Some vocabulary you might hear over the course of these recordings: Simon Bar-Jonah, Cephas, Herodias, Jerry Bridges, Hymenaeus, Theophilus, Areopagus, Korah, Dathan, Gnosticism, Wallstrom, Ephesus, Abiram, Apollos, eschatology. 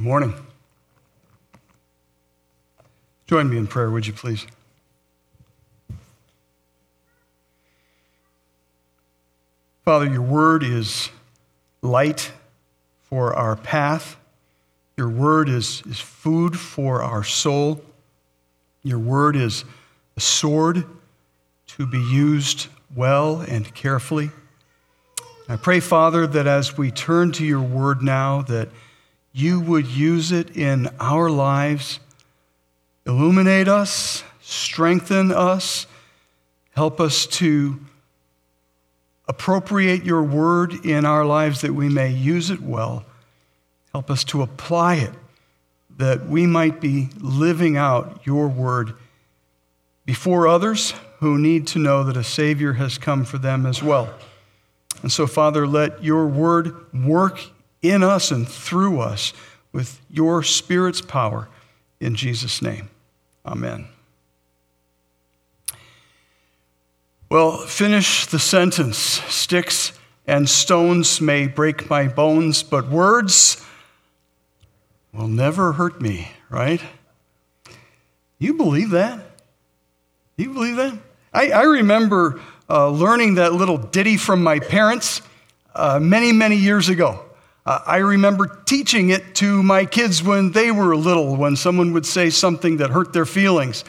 Good morning. Join me in prayer, would you please? Father, your word is light for our path. Your word is food for our soul. Your word is a sword to be used well and carefully. I pray, Father, that as we turn to your word now, that you would use it in our lives. Illuminate us, strengthen us, help us to appropriate your word in our lives that we may use it well. Help us to apply it, that we might be living out your word before others who need to know that a Savior has come for them as well. And so, Father, let your word work in us and through us with your Spirit's power. In Jesus' name, amen. Well, finish the sentence. Sticks and stones may break my bones, but words will never hurt me, right? You believe that? You believe that? I remember learning that little ditty from my parents many years ago. I remember teaching it to my kids when they were little, when someone would say something that hurt their feelings.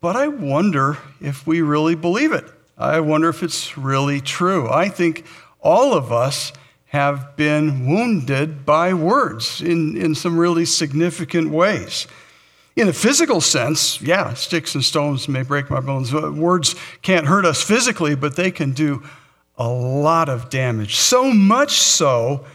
But I wonder if we really believe it. I wonder if it's really true. I think all of us have been wounded by words in some really significant ways. In a physical sense, yeah, sticks and stones may break my bones. Words can't hurt us physically, but they can do a lot of damage. So much so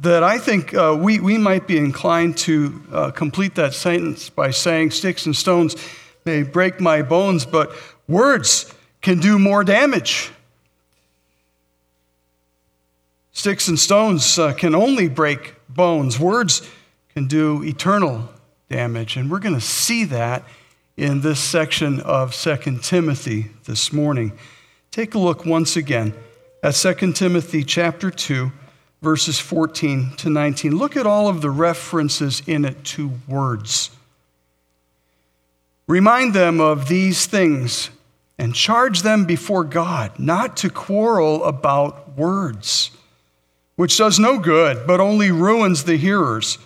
that I think we might be inclined to complete that sentence by saying, sticks and stones may break my bones, but words can do more damage. Sticks and stones can only break bones. Words can do eternal damage. And we're going to see that in this section of 2 Timothy this morning. Take a look once again at 2 Timothy chapter 2, verses 14 to 19. Look at all of the references in it to words. Remind them of these things and charge them before God not to quarrel about words, which does no good, but only ruins the hearers.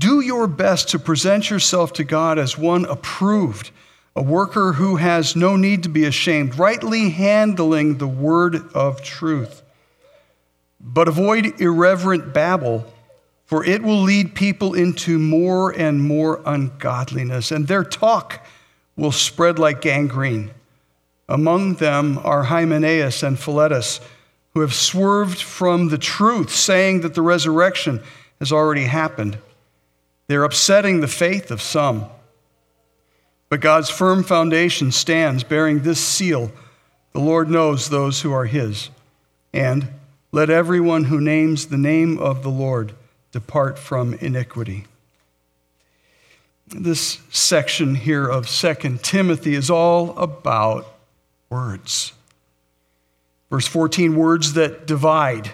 Do your best to present yourself to God as one approved, a worker who has no need to be ashamed, rightly handling the word of truth. But avoid irreverent babble, for it will lead people into more and more ungodliness, and their talk will spread like gangrene. Among them are Hymenaeus and Philetus, who have swerved from the truth, saying that the resurrection has already happened. They're upsetting the faith of some. But God's firm foundation stands, bearing this seal: the Lord knows those who are his. And let everyone who names the name of the Lord depart from iniquity. This section here of 2 Timothy is all about words. Verse 14, words that divide.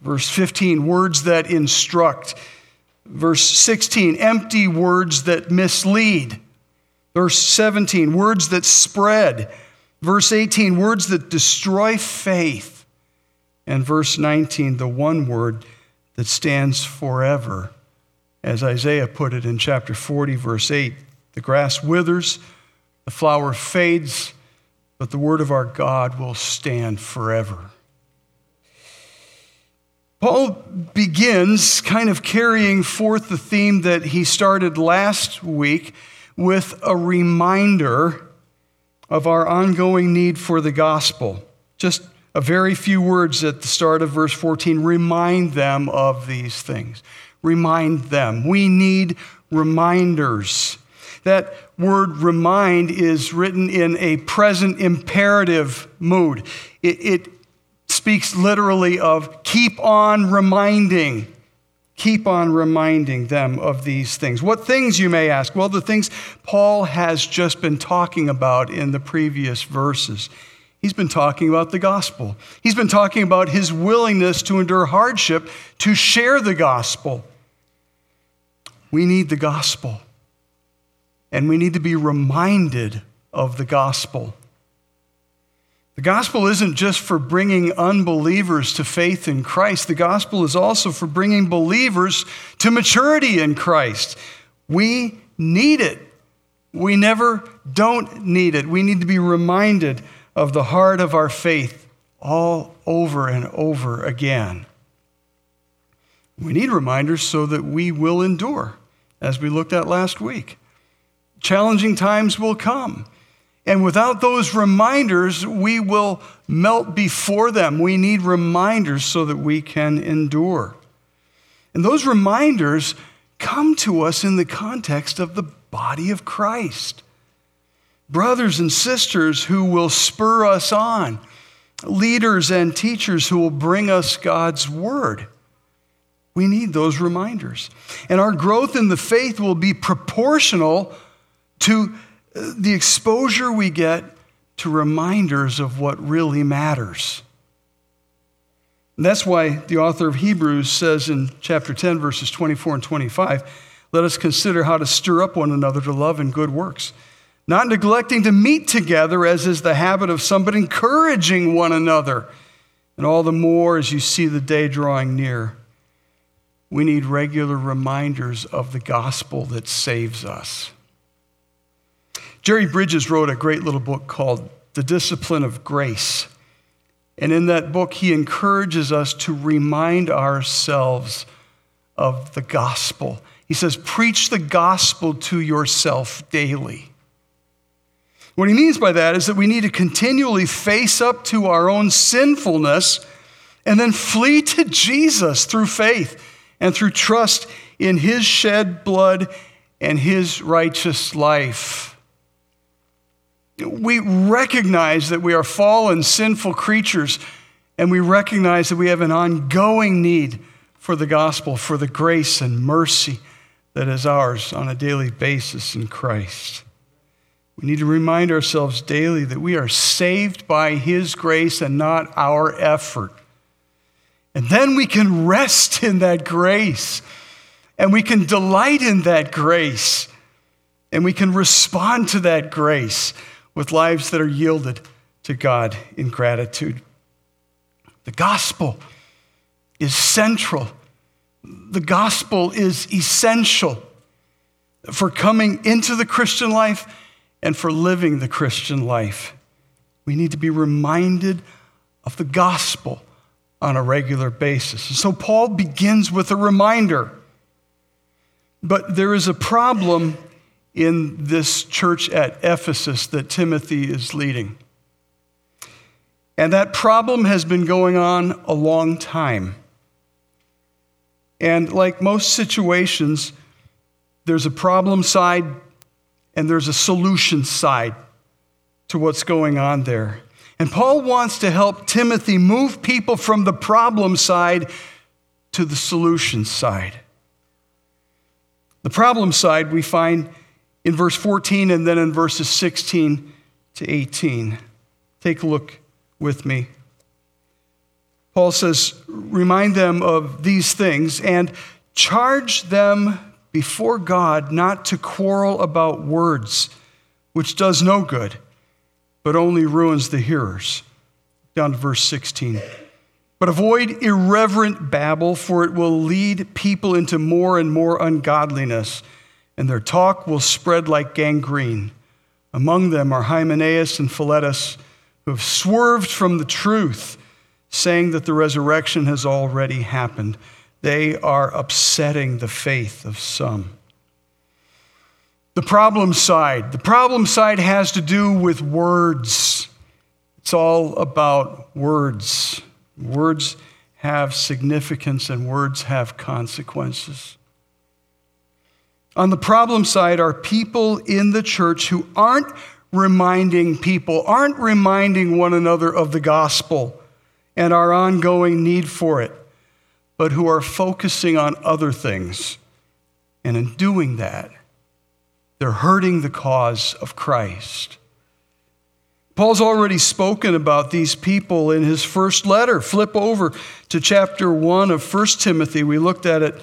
Verse 15, words that instruct. Verse 16, empty words that mislead. Verse 17, words that spread. Verse 18, words that destroy faith. And verse 19, the one word that stands forever. As Isaiah put it in chapter 40, verse 8, the grass withers, the flower fades, but the word of our God will stand forever. Paul begins kind of carrying forth the theme that he started last week with a reminder of our ongoing need for the gospel. Just a very few words at the start of verse 14. Remind them of these things. Remind them. We need reminders. That word remind is written in a present imperative mood. It speaks literally of keep on reminding. Keep on reminding them of these things. What things, you may ask? Well, the things Paul has just been talking about in the previous verses. He's been talking about the gospel. He's been talking about his willingness to endure hardship to share the gospel. We need the gospel. And we need to be reminded of the gospel. The gospel isn't just for bringing unbelievers to faith in Christ. The gospel is also for bringing believers to maturity in Christ. We need it. We never don't need it. We need to be reminded of the heart of our faith all over and over again. We need reminders so that we will endure, as we looked at last week. Challenging times will come. And without those reminders, we will melt before them. We need reminders so that we can endure. And those reminders come to us in the context of the body of Christ. Brothers and sisters who will spur us on. Leaders and teachers who will bring us God's word. We need those reminders. And our growth in the faith will be proportional to the exposure we get to reminders of what really matters. And that's why the author of Hebrews says in chapter 10, verses 24 and 25, let us consider how to stir up one another to love and good works, not neglecting to meet together as is the habit of some, but encouraging one another, and all the more as you see the day drawing near. We need regular reminders of the gospel that saves us. Jerry Bridges wrote a great little book called The Discipline of Grace. And in that book, he encourages us to remind ourselves of the gospel. He says, preach the gospel to yourself daily. What he means by that is that we need to continually face up to our own sinfulness and then flee to Jesus through faith and through trust in his shed blood and his righteous life. We recognize that we are fallen, sinful creatures, and we recognize that we have an ongoing need for the gospel, for the grace and mercy that is ours on a daily basis in Christ. We need to remind ourselves daily that we are saved by his grace and not our effort. And then we can rest in that grace, and we can delight in that grace, and we can respond to that grace with lives that are yielded to God in gratitude. The gospel is central. The gospel is essential for coming into the Christian life and for living the Christian life. We need to be reminded of the gospel on a regular basis. And so Paul begins with a reminder. But there is a problem in this church at Ephesus that Timothy is leading. And that problem has been going on a long time. And like most situations, there's a problem side and there's a solution side to what's going on there. And Paul wants to help Timothy move people from the problem side to the solution side. The problem side we find in verse 14 and then in verses 16 to 18. Take a look with me. Paul says, remind them of these things and charge them before God not to quarrel about words, which does no good, but only ruins the hearers. Down to verse 16. But avoid irreverent babble, for it will lead people into more and more ungodliness, and their talk will spread like gangrene. Among them are Hymenaeus and Philetus, who have swerved from the truth, saying that the resurrection has already happened. They are upsetting the faith of some. The problem side has to do with words. It's all about words. Words have significance and words have consequences. On the problem side are people in the church who aren't reminding one another of the gospel and our ongoing need for it, but who are focusing on other things. And in doing that, they're hurting the cause of Christ. Paul's already spoken about these people in his first letter. Flip over to chapter 1 of 1 Timothy. We looked at it a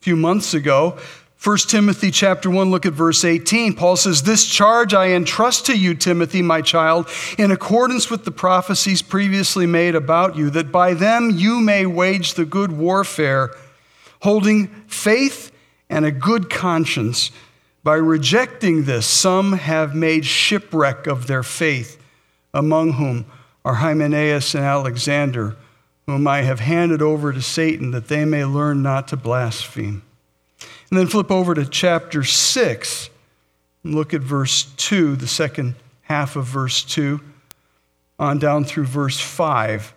few months ago. 1 Timothy chapter 1, look at verse 18. Paul says, "This charge I entrust to you, Timothy, my child, in accordance with the prophecies previously made about you, that by them you may wage the good warfare, holding faith and a good conscience. By rejecting this, some have made shipwreck of their faith, among whom are Hymenaeus and Alexander, whom I have handed over to Satan, that they may learn not to blaspheme." And then flip over to chapter 6 and look at verse 2, the second half of verse 2, on down through verse 5.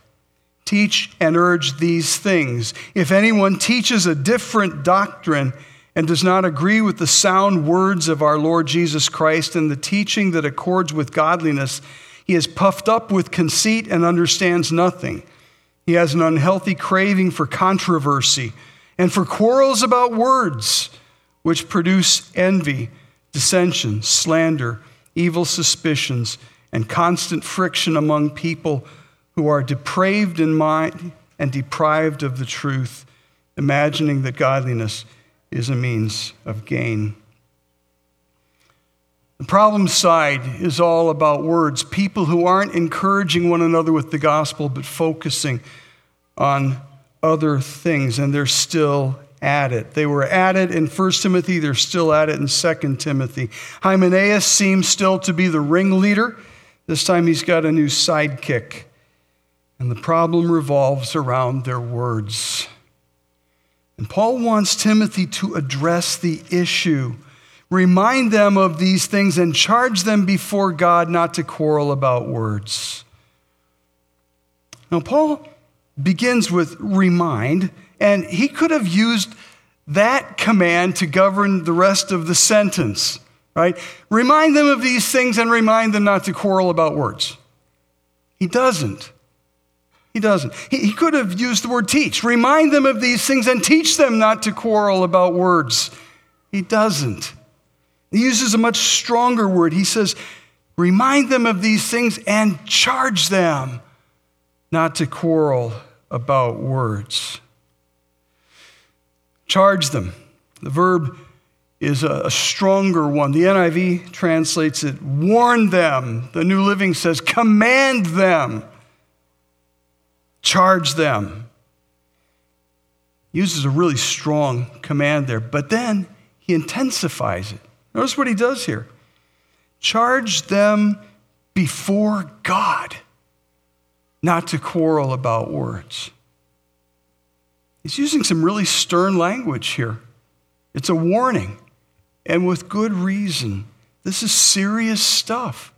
"Teach and urge these things. If anyone teaches a different doctrine and does not agree with the sound words of our Lord Jesus Christ and the teaching that accords with godliness, he is puffed up with conceit and understands nothing. He has an unhealthy craving for controversy and for quarrels about words, which produce envy, dissension, slander, evil suspicions, and constant friction among people who are depraved in mind and deprived of the truth, imagining that godliness is a means of gain." The problem side is all about words, people who aren't encouraging one another with the gospel, but focusing on other things, and they're still at it. They were at it in 1 Timothy, they're still at it in 2 Timothy. Hymenaeus seems still to be the ringleader. This time he's got a new sidekick, and the problem revolves around their words. And Paul wants Timothy to address the issue, remind them of these things, and charge them before God not to quarrel about words. Now, Paul begins with "remind," and he could have used that command to govern the rest of the sentence, right? Remind them of these things and remind them not to quarrel about words. He doesn't. He could have used the word "teach." Remind them of these things and teach them not to quarrel about words. He doesn't. He uses a much stronger word. He says, "Remind them of these things and charge them not to quarrel about words." Charge them. The verb is a stronger one. The NIV translates it, "warn them." The New Living says, "command them." Charge them. Uses a really strong command there, but then he intensifies it. Notice what he does here. Charge them before God not to quarrel about words. He's using some really stern language here. It's a warning, and with good reason. This is serious stuff.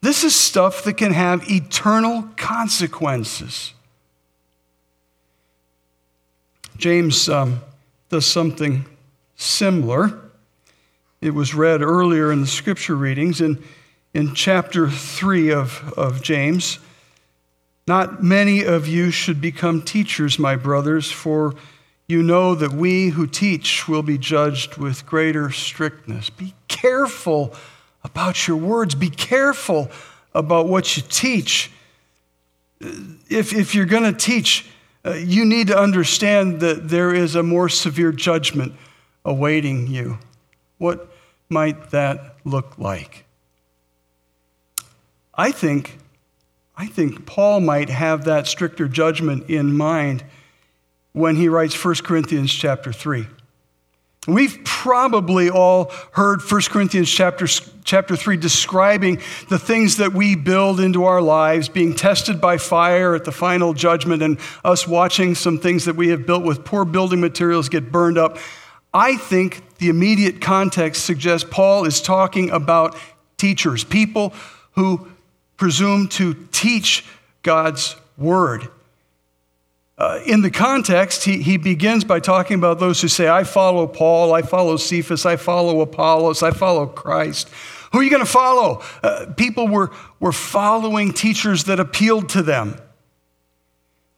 This is stuff that can have eternal consequences. James does something similar. It was read earlier in the scripture readings in chapter 3 of James. "Not many of you should become teachers, my brothers, for you know that we who teach will be judged with greater strictness." Be careful about your words. Be careful about what you teach. If you're going to teach, you need to understand that there is a more severe judgment awaiting you. What might that look like? I think Paul might have that stricter judgment in mind when he writes 1 Corinthians chapter 3. We've probably all heard 1 Corinthians chapter 3 describing the things that we build into our lives, being tested by fire at the final judgment, and us watching some things that we have built with poor building materials get burned up. I think the immediate context suggests Paul is talking about teachers, people who presume to teach God's word. In the context, he begins by talking about those who say, "I follow Paul, I follow Cephas, I follow Apollos, I follow Christ." Who are you going to follow? People were following teachers that appealed to them.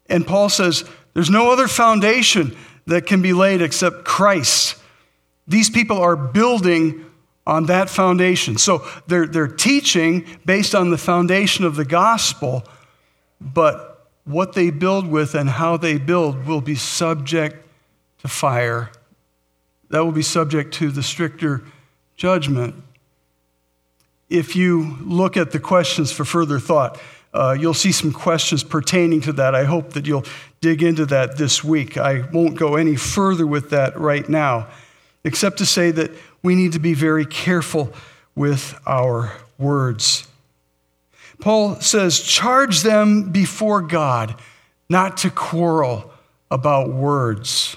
And Paul says, there's no other foundation that can be laid except Christ. These people are building on that foundation. So they're teaching based on the foundation of the gospel, but what they build with and how they build will be subject to fire that will be subject to the stricter judgment. If you look at the questions for further thought, you'll see some questions pertaining to that. I hope that you'll dig into that this week. I won't go any further with that right now, except to say that we need to be very careful with our words. Paul says, charge them before God not to quarrel about words.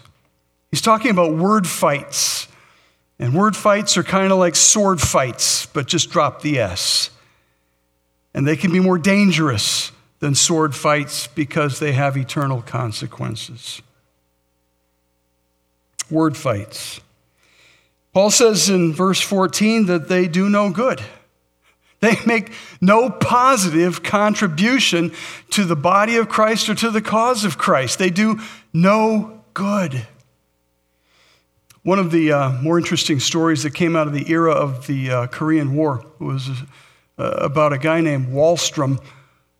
He's talking about word fights. And word fights are kind of like sword fights, but just drop the S. And they can be more dangerous than sword fights because they have eternal consequences. Word fights. Paul says in verse 14 that they do no good. They make no positive contribution to the body of Christ or to the cause of Christ. They do no good. One of the more interesting stories that came out of the era of the Korean War was about a guy named Wallstrom,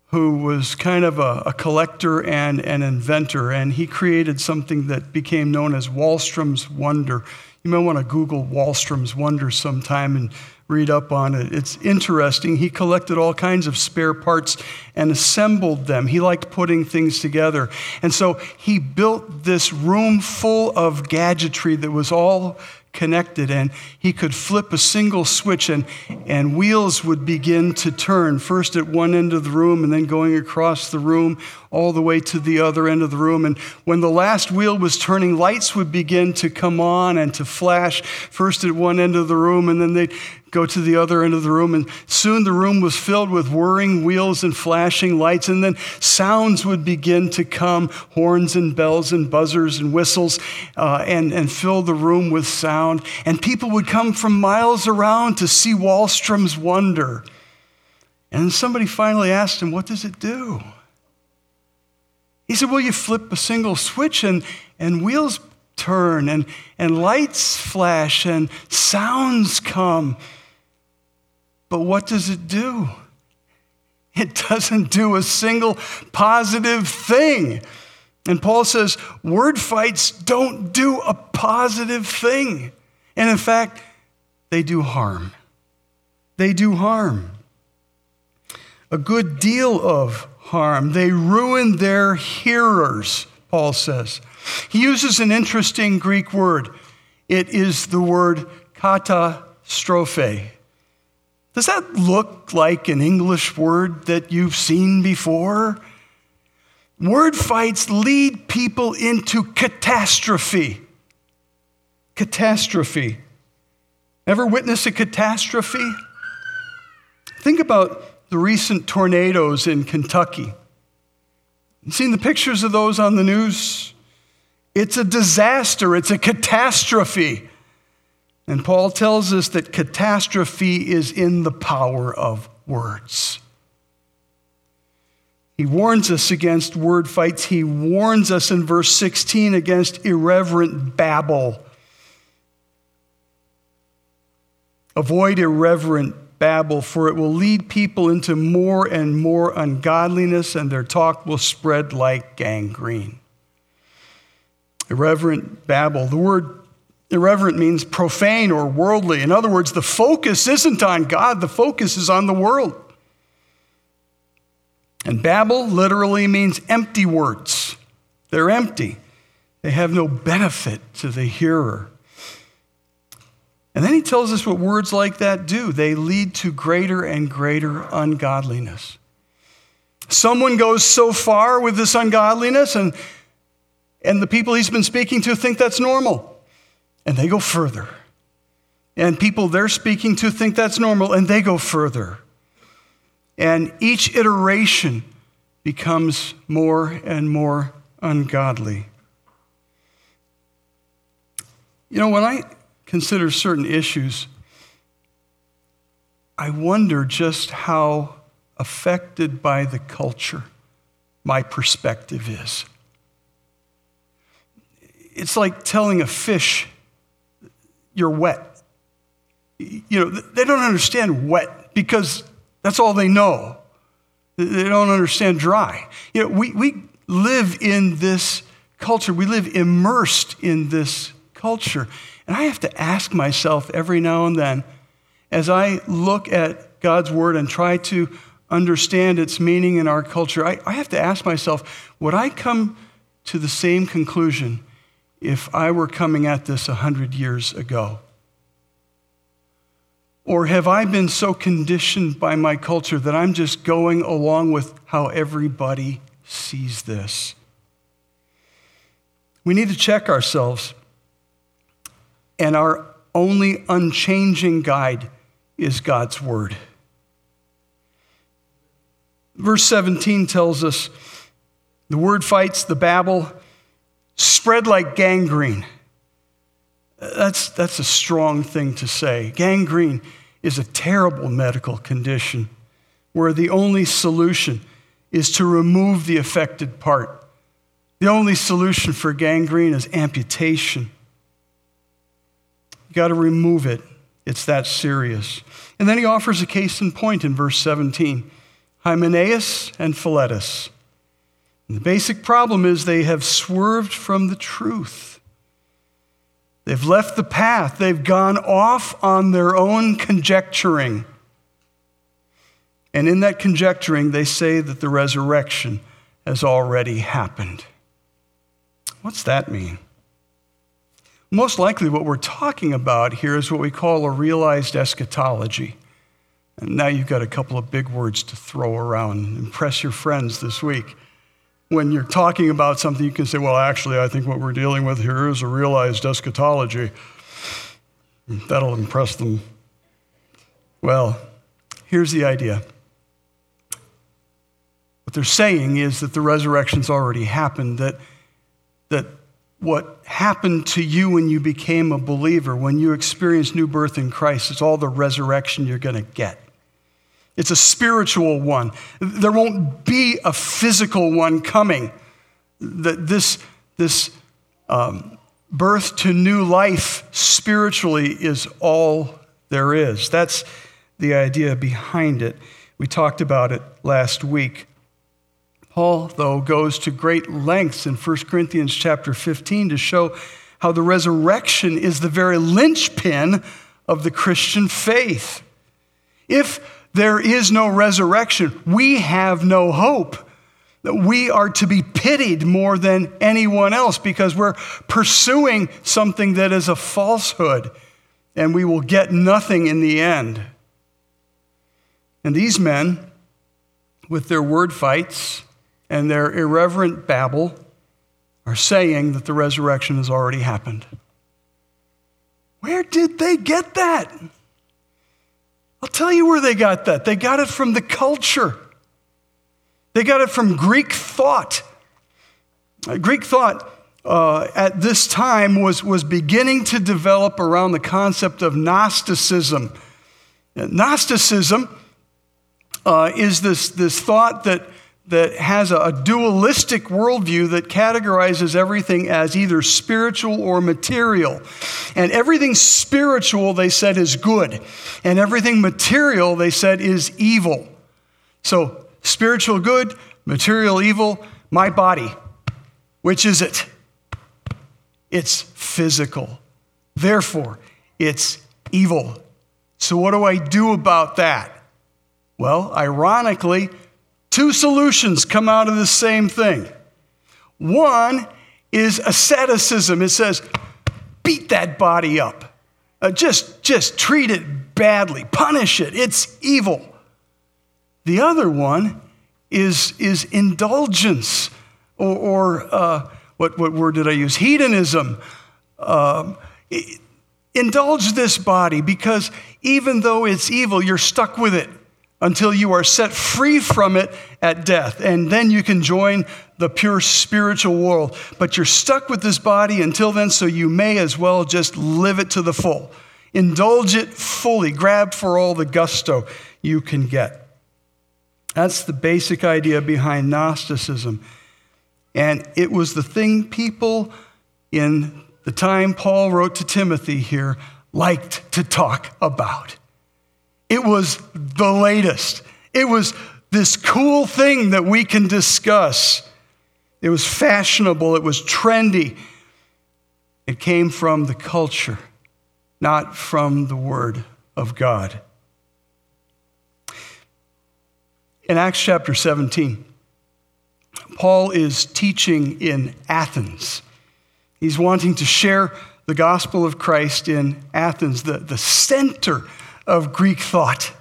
who was kind of a collector and an inventor, and he created something that became known as Wallstrom's Wonder. You might want to Google Wallstrom's Wonder sometime and read up on it. It's interesting. He collected all kinds of spare parts and assembled them. He liked putting things together. And so he built this room full of gadgetry that was all connected, and he could flip a single switch and wheels would begin to turn, first at one end of the room and then going across the room all the way to the other end of the room. And when the last wheel was turning, lights would begin to come on and to flash, first at one end of the room and then they'd go to the other end of the room, and soon the room was filled with whirring wheels and flashing lights, and then sounds would begin to come, horns and bells and buzzers and whistles, and fill the room with sound, and people would come from miles around to see Wallstrom's Wonder. And somebody finally asked him, what does it do? He said, well, you flip a single switch and wheels turn and lights flash and sounds come. But what does it do? It doesn't do a single positive thing. And Paul says, word fights don't do a positive thing. And in fact, they do harm. They do harm. A good deal of harm. They ruin their hearers, Paul says. He uses an interesting Greek word. It is the word catastrophe. Does that look like an English word that you've seen before? Word fights lead people into catastrophe. Catastrophe. Ever witness a catastrophe? Think about the recent tornadoes in Kentucky. You've seen the pictures of those on the news? It's a disaster. It's a catastrophe. And Paul tells us that catastrophe is in the power of words. He warns us against word fights. He warns us in verse 16 against irreverent babble. Avoid irreverent babble, for it will lead people into more and more ungodliness, and their talk will spread like gangrene. Irreverent babble. The word irreverent means profane or worldly. In other words, the focus isn't on God, the focus is on the world. And babble literally means empty words. They're empty. They have no benefit to the hearer. And then he tells us what words like that do. They lead to greater and greater ungodliness. Someone goes so far with this ungodliness and the people he's been speaking to think that's normal. And they go further. And people they're speaking to think that's normal, and they go further. And each iteration becomes more and more ungodly. You know, when I consider certain issues, I wonder just how affected by the culture my perspective is. It's like telling a fish, you're wet. You know, they don't understand wet because that's all they know. They don't understand dry. You know, we live in this culture. We live immersed in this culture. And I have to ask myself every now and then, as I look at God's word and try to understand its meaning in our culture, I have to ask myself, would I come to the same conclusion if I were coming at this 100 years ago? Or have I been so conditioned by my culture that I'm just going along with how everybody sees this? We need to check ourselves, and our only unchanging guide is God's word. Verse 17 tells us, the word fights the Babel, spread like gangrene. That's a strong thing to say. Gangrene is a terrible medical condition where the only solution is to remove the affected part. The only solution for gangrene is amputation. You got to remove it. It's that serious. And then he offers a case in point in verse 17. Hymenaeus and Philetus. And the basic problem is they have swerved from the truth. They've left the path. They've gone off on their own conjecturing. And in that conjecturing, they say that the resurrection has already happened. What's that mean? Most likely what we're talking about here is what we call a realized eschatology. And now you've got a couple of big words to throw around and impress your friends this week. When you're talking about something, you can say, well, actually, I think what we're dealing with here is a realized eschatology. That'll impress them. Well, here's the idea. What they're saying is that the resurrection's already happened, that what happened to you when you became a believer, when you experienced new birth in Christ, is all the resurrection you're going to get. It's a spiritual one. There won't be a physical one coming. This birth to new life spiritually is all there is. That's the idea behind it. We talked about it last week. Paul, though, goes to great lengths in 1 Corinthians chapter 15 to show how the resurrection is the very linchpin of the Christian faith. If there is no resurrection, we have no hope. We are to be pitied more than anyone else because we're pursuing something that is a falsehood, and we will get nothing in the end. And these men, with their word fights and their irreverent babble, are saying that the resurrection has already happened. Where did they get that? I'll tell you where they got that. They got it from the culture. They got it from Greek thought. Greek thought at this time was beginning to develop around the concept of Gnosticism. Gnosticism is this thought that has a dualistic worldview that categorizes everything as either spiritual or material. And everything spiritual, they said, is good. And everything material, they said, is evil. So spiritual good, material evil, my body. Which is it? It's physical. Therefore, it's evil. So what do I do about that? Well, ironically, two solutions come out of the same thing. One is asceticism. It says, beat that body up. Just treat it badly. Punish it. It's evil. The other one is indulgence or what word did I use? Hedonism. Indulge this body because even though it's evil, you're stuck with it until you are set free from it at death. And then you can join the pure spiritual world. But you're stuck with this body until then, so you may as well just live it to the full. Indulge it fully. Grab for all the gusto you can get. That's the basic idea behind Gnosticism. And it was the thing people in the time Paul wrote to Timothy here liked to talk about. It was the latest. It was this cool thing that we can discuss. It was fashionable. It was trendy. It came from the culture, not from the word of God. In Acts chapter 17, Paul is teaching in Athens. He's wanting to share the gospel of Christ in Athens, the center of Greek thought.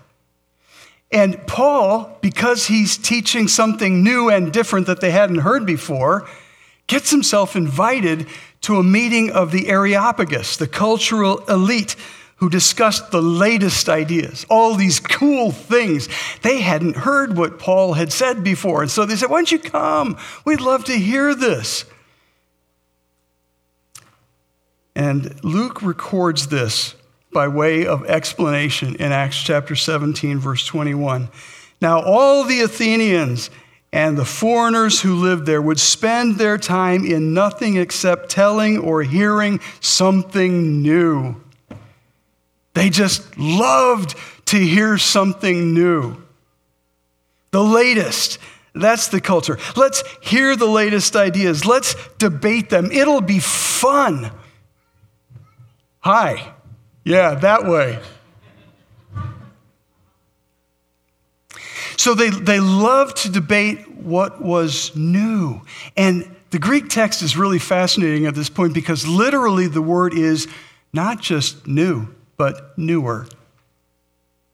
And Paul, because he's teaching something new and different that they hadn't heard before, gets himself invited to a meeting of the Areopagus, the cultural elite who discussed the latest ideas, all these cool things. They hadn't heard what Paul had said before. And so they said, why don't you come? We'd love to hear this. And Luke records this by way of explanation in Acts chapter 17, verse 21. Now all the Athenians and the foreigners who lived there would spend their time in nothing except telling or hearing something new. They just loved to hear something new. The latest, that's the culture. Let's hear the latest ideas. Let's debate them. It'll be fun. Hi. Yeah, that way. So they loved to debate what was new. And the Greek text is really fascinating at this point because literally the word is not just new, but newer.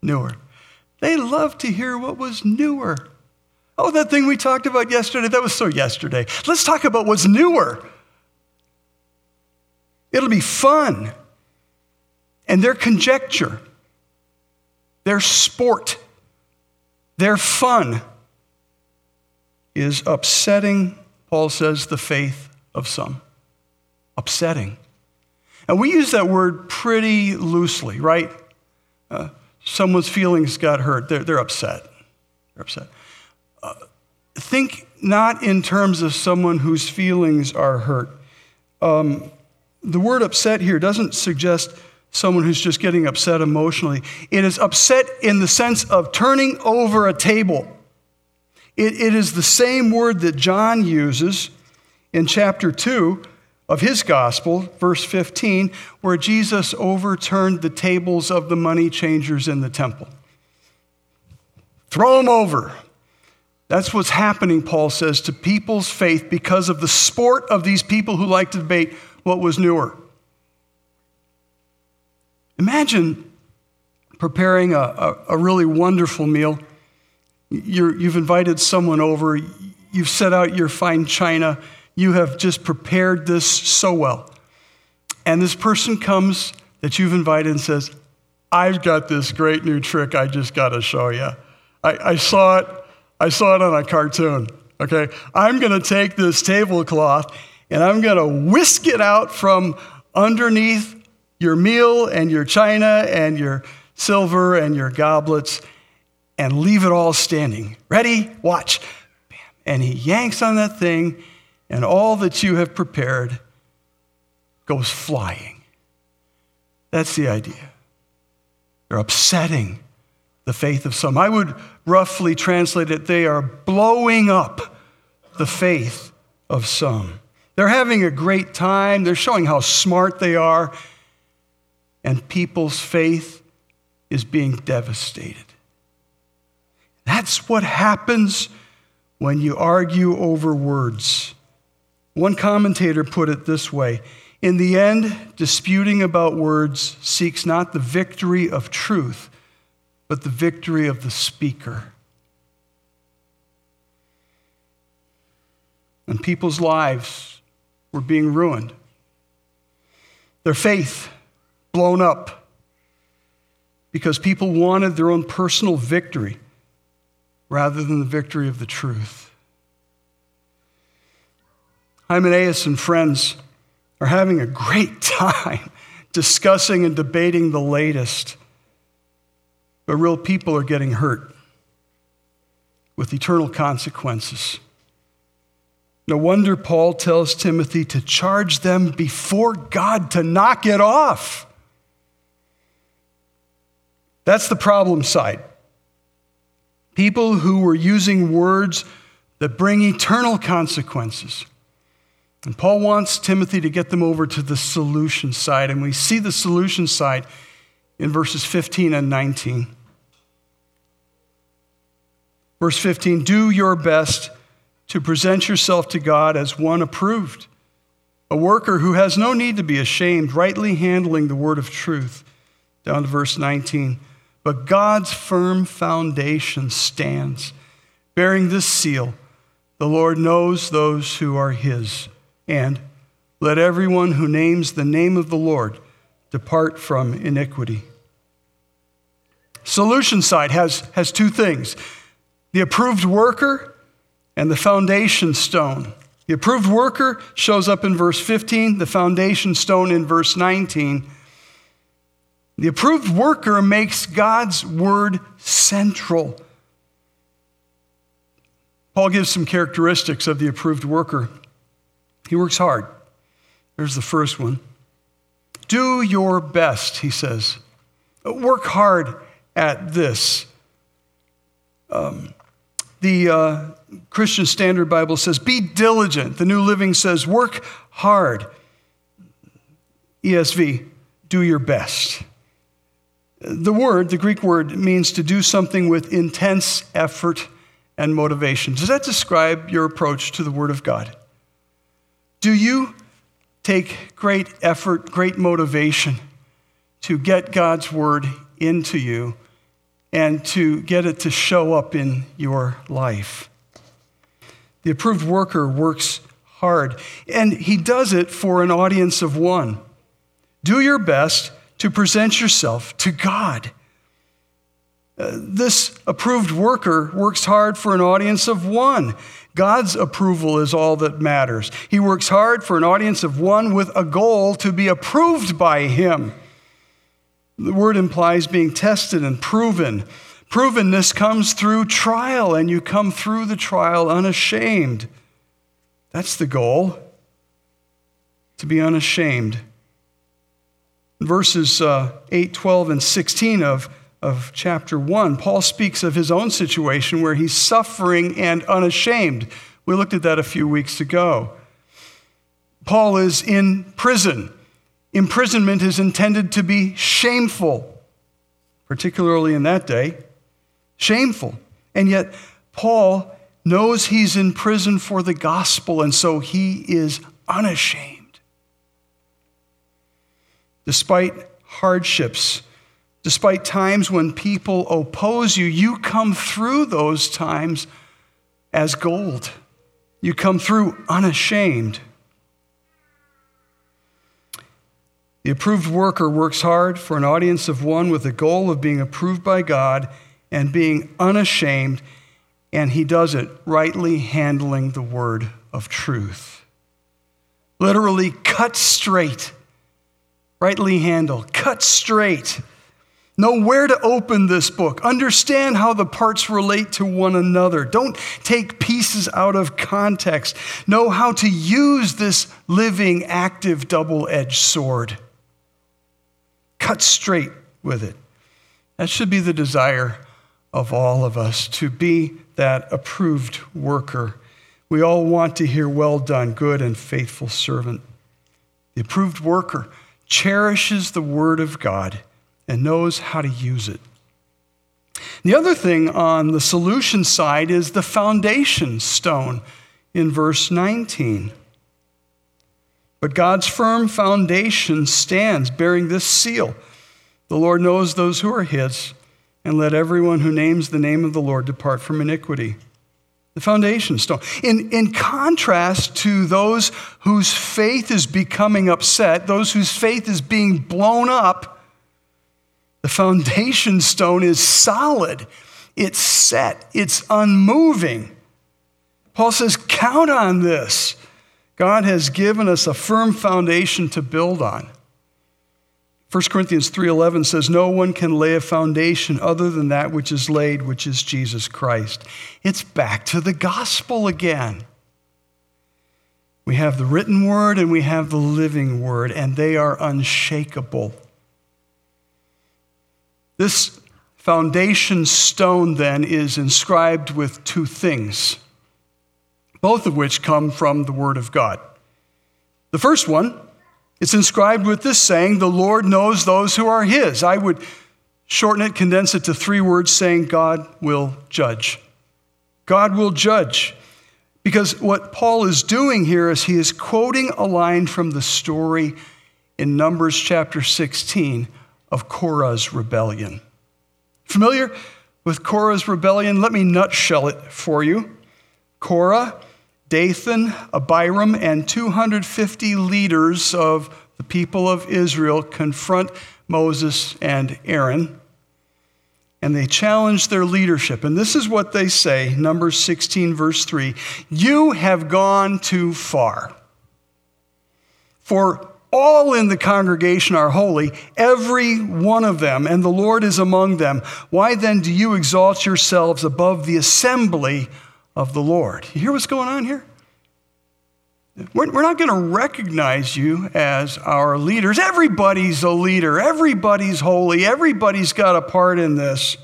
Newer. They loved to hear what was newer. Oh, that thing we talked about yesterday, that was so yesterday. Let's talk about what's newer. It'll be fun. And their conjecture, their sport, their fun is upsetting, Paul says, the faith of some. Upsetting. And we use that word pretty loosely, right? Someone's feelings got hurt. They're upset. They're upset. Think not in terms of someone whose feelings are hurt. The word upset here doesn't suggest someone who's just getting upset emotionally. It is upset in the sense of turning over a table. It is the same word that John uses in chapter 2 of his gospel, verse 15, where Jesus overturned the tables of the money changers in the temple. Throw them over. That's what's happening, Paul says, to people's faith because of the sport of these people who like to debate what was newer. Imagine preparing a really wonderful meal. You've invited someone over. You've set out your fine china. You have just prepared this so well. And this person comes that you've invited and says, I've got this great new trick I just got to show you. I saw it on a cartoon, okay? I'm going to take this tablecloth and I'm going to whisk it out from underneath your meal and your china and your silver and your goblets and leave it all standing. Ready? Watch. Bam. And he yanks on that thing and all that you have prepared goes flying. That's the idea. They're upsetting the faith of some. I would roughly translate it, they are blowing up the faith of some. They're having a great time. They're showing how smart they are. And people's faith is being devastated. That's what happens when you argue over words. One commentator put it this way, in the end, disputing about words seeks not the victory of truth, but the victory of the speaker. And people's lives were being ruined. Their faith blown up because people wanted their own personal victory rather than the victory of the truth. Hymenaeus and friends are having a great time discussing and debating the latest, but real people are getting hurt with eternal consequences. No wonder Paul tells Timothy to charge them before God to knock it off. That's the problem side. People who were using words that bring eternal consequences. And Paul wants Timothy to get them over to the solution side. And we see the solution side in verses 15 and 19. Verse 15, do your best to present yourself to God as one approved, a worker who has no need to be ashamed, rightly handling the word of truth. Down to verse 19. But God's firm foundation stands, bearing this seal, the Lord knows those who are his. And let everyone who names the name of the Lord depart from iniquity. Solution side has two things. The approved worker and the foundation stone. The approved worker shows up in verse 15, the foundation stone in verse 19. The approved worker makes God's word central. Paul gives some characteristics of the approved worker. He works hard. There's the first one. Do your best, he says. Work hard at this. The Christian Standard Bible says, be diligent. The New Living says, work hard. ESV, do your best. The word, the Greek word, means to do something with intense effort and motivation. Does that describe your approach to the Word of God? Do you take great effort, great motivation to get God's Word into you and to get it to show up in your life? The approved worker works hard, and he does it for an audience of one. Do your best to present yourself to God. This approved worker works hard for an audience of one. God's approval is all that matters. He works hard for an audience of one with a goal to be approved by him. The word implies being tested and proven. Provenness comes through trial, and you come through the trial unashamed. That's the goal, to be unashamed. Verses 8, 12, and 16 of chapter 1, Paul speaks of his own situation where he's suffering and unashamed. We looked at that a few weeks ago. Paul is in prison. Imprisonment is intended to be shameful, particularly in that day. Shameful. And yet Paul knows he's in prison for the gospel, and so he is unashamed. Despite hardships, despite times when people oppose you, you come through those times as gold. You come through unashamed. The approved worker works hard for an audience of one with the goal of being approved by God and being unashamed, and he does it rightly handling the word of truth. Literally cut straight. Rightly handle, cut straight. Know where to open this book. Understand how the parts relate to one another. Don't take pieces out of context. Know how to use this living, active, double-edged sword. Cut straight with it. That should be the desire of all of us, to be that approved worker. We all want to hear, well done, good and faithful servant. The approved worker cherishes the word of God and knows how to use it. The other thing on the solution side is the foundation stone in verse 19. But God's firm foundation stands, bearing this seal. The Lord knows those who are his, and let everyone who names the name of the Lord depart from iniquity. The foundation stone. In contrast to those whose faith is becoming upset, those whose faith is being blown up, the foundation stone is solid. It's set. It's unmoving. Paul says, count on this. God has given us a firm foundation to build on. 1 Corinthians 3:11 says, no one can lay a foundation other than that which is laid, which is Jesus Christ. It's back to the gospel again. We have the written word and we have the living word, and they are unshakable. This foundation stone then is inscribed with two things, both of which come from the word of God. The first one, it's inscribed with this saying, the Lord knows those who are his. I would shorten it, condense it to three words saying, God will judge. God will judge. Because what Paul is doing here is he is quoting a line from the story in Numbers chapter 16 of Korah's rebellion. Familiar with Korah's rebellion? Let me nutshell it for you. Korah, Dathan, Abiram, and 250 leaders of the people of Israel confront Moses and Aaron, and they challenge their leadership. And this is what they say, Numbers 16, verse 3, "You have gone too far. For all in the congregation are holy, every one of them, and the Lord is among them. Why then do you exalt yourselves above the assembly of the Lord?" You hear what's going on here? We're not going to recognize you as our leaders. Everybody's a leader. Everybody's holy. Everybody's got a part in this.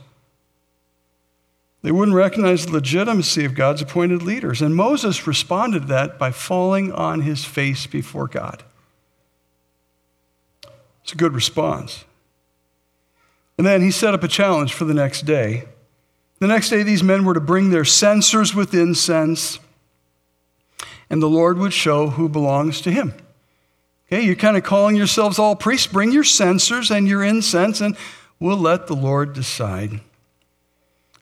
They wouldn't recognize the legitimacy of God's appointed leaders. And Moses responded to that by falling on his face before God. It's a good response. And then he set up a challenge for the next day. The next day, these men were to bring their censers with incense, and the Lord would show who belongs to him. Okay, you're kind of calling yourselves all priests. Bring your censers and your incense, and we'll let the Lord decide.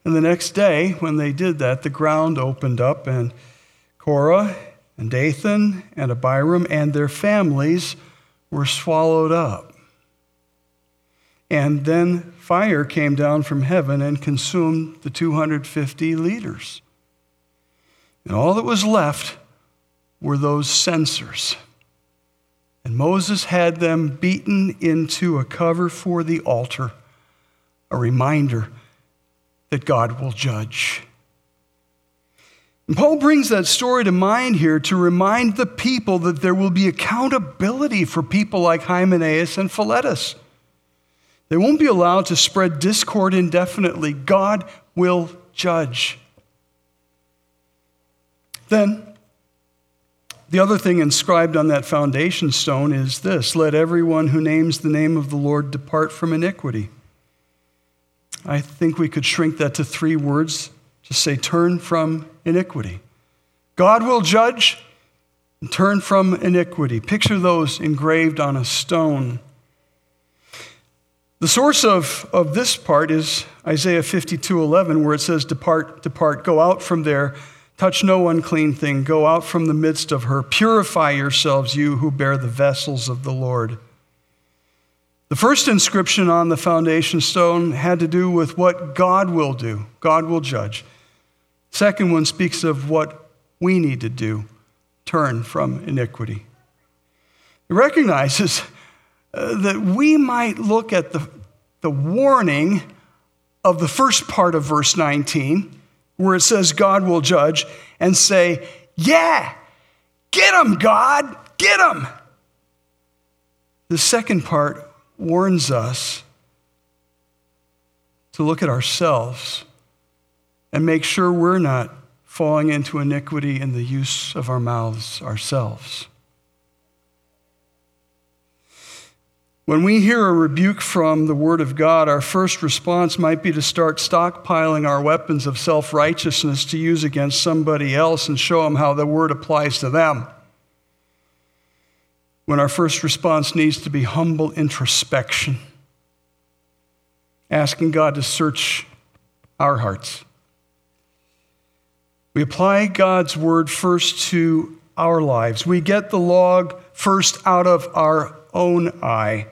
And the next day, when they did that, the ground opened up, and Korah and Dathan and Abiram and their families were swallowed up. And then fire came down from heaven and consumed the 250 leaders. And all that was left were those censers. And Moses had them beaten into a cover for the altar, a reminder that God will judge. And Paul brings that story to mind here to remind the people that there will be accountability for people like Hymenaeus and Philetus. They won't be allowed to spread discord indefinitely. God will judge. Then, the other thing inscribed on that foundation stone is this: let everyone who names the name of the Lord depart from iniquity. I think we could shrink that to three words. Just say, turn from iniquity. God will judge, and turn from iniquity. Picture those engraved on a stone. The source of this part is Isaiah 52:11, where it says, "Depart, depart, go out from there. Touch no unclean thing. Go out from the midst of her. Purify yourselves, you who bear the vessels of the Lord." The first inscription on the foundation stone had to do with what God will do. God will judge. Second one speaks of what we need to do. Turn from iniquity. It recognizes that we might look at the warning of the first part of verse 19, where it says God will judge, and say, yeah, get him, God, get him. The second part warns us to look at ourselves and make sure we're not falling into iniquity in the use of our mouths ourselves. When we hear a rebuke from the Word of God, our first response might be to start stockpiling our weapons of self-righteousness to use against somebody else and show them how the Word applies to them. When our first response needs to be humble introspection, asking God to search our hearts. We apply God's Word first to our lives. We get the log first out of our own eye.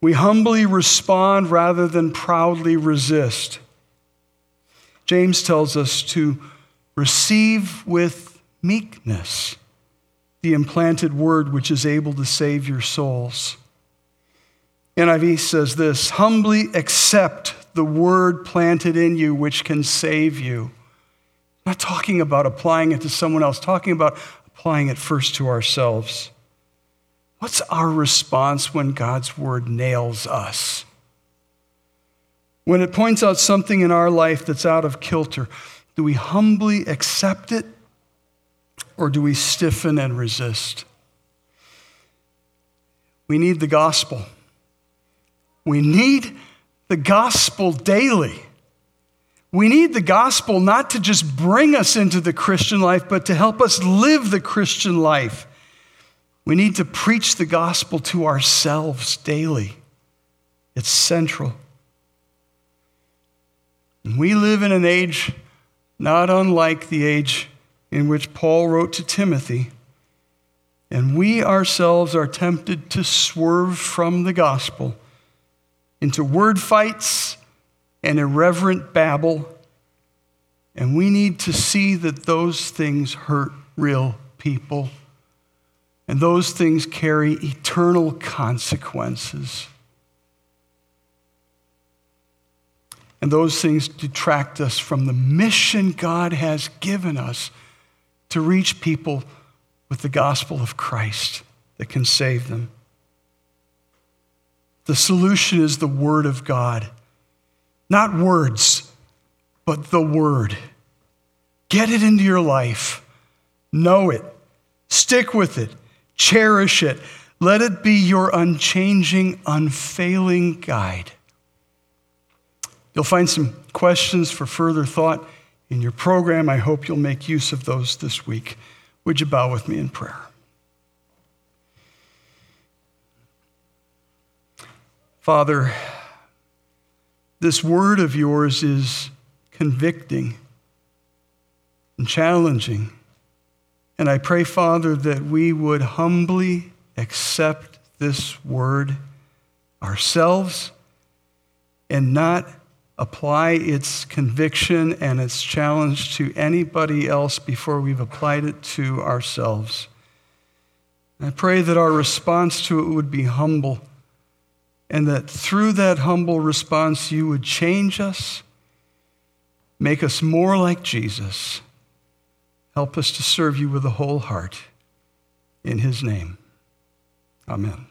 We humbly respond rather than proudly resist. James tells us to receive with meekness the implanted word which is able to save your souls. NIV says this: humbly accept the word planted in you which can save you. Not talking about applying it to someone else, talking about applying it first to ourselves. What's our response when God's word nails us? When it points out something in our life that's out of kilter, do we humbly accept it, or do we stiffen and resist? We need the gospel. We need the gospel daily. We need the gospel not to just bring us into the Christian life, but to help us live the Christian life. We need to preach the gospel to ourselves daily. It's central. And we live in an age not unlike the age in which Paul wrote to Timothy, and we ourselves are tempted to swerve from the gospel into word fights and irreverent babble, and we need to see that those things hurt real people, and those things carry eternal consequences. And those things detract us from the mission God has given us to reach people with the gospel of Christ that can save them. The solution is the Word of God. Not words, but the Word. Get it into your life. Know it. Stick with it. Cherish it. Let it be your unchanging, unfailing guide. You'll find some questions for further thought in your program. I hope you'll make use of those this week. Would you bow with me in prayer? Father, this word of yours is convicting and challenging. And I pray, Father, that we would humbly accept this word ourselves and not apply its conviction and its challenge to anybody else before we've applied it to ourselves. I pray that our response to it would be humble, and that through that humble response, you would change us, make us more like Jesus. Help us to serve you with a whole heart. In his name, amen.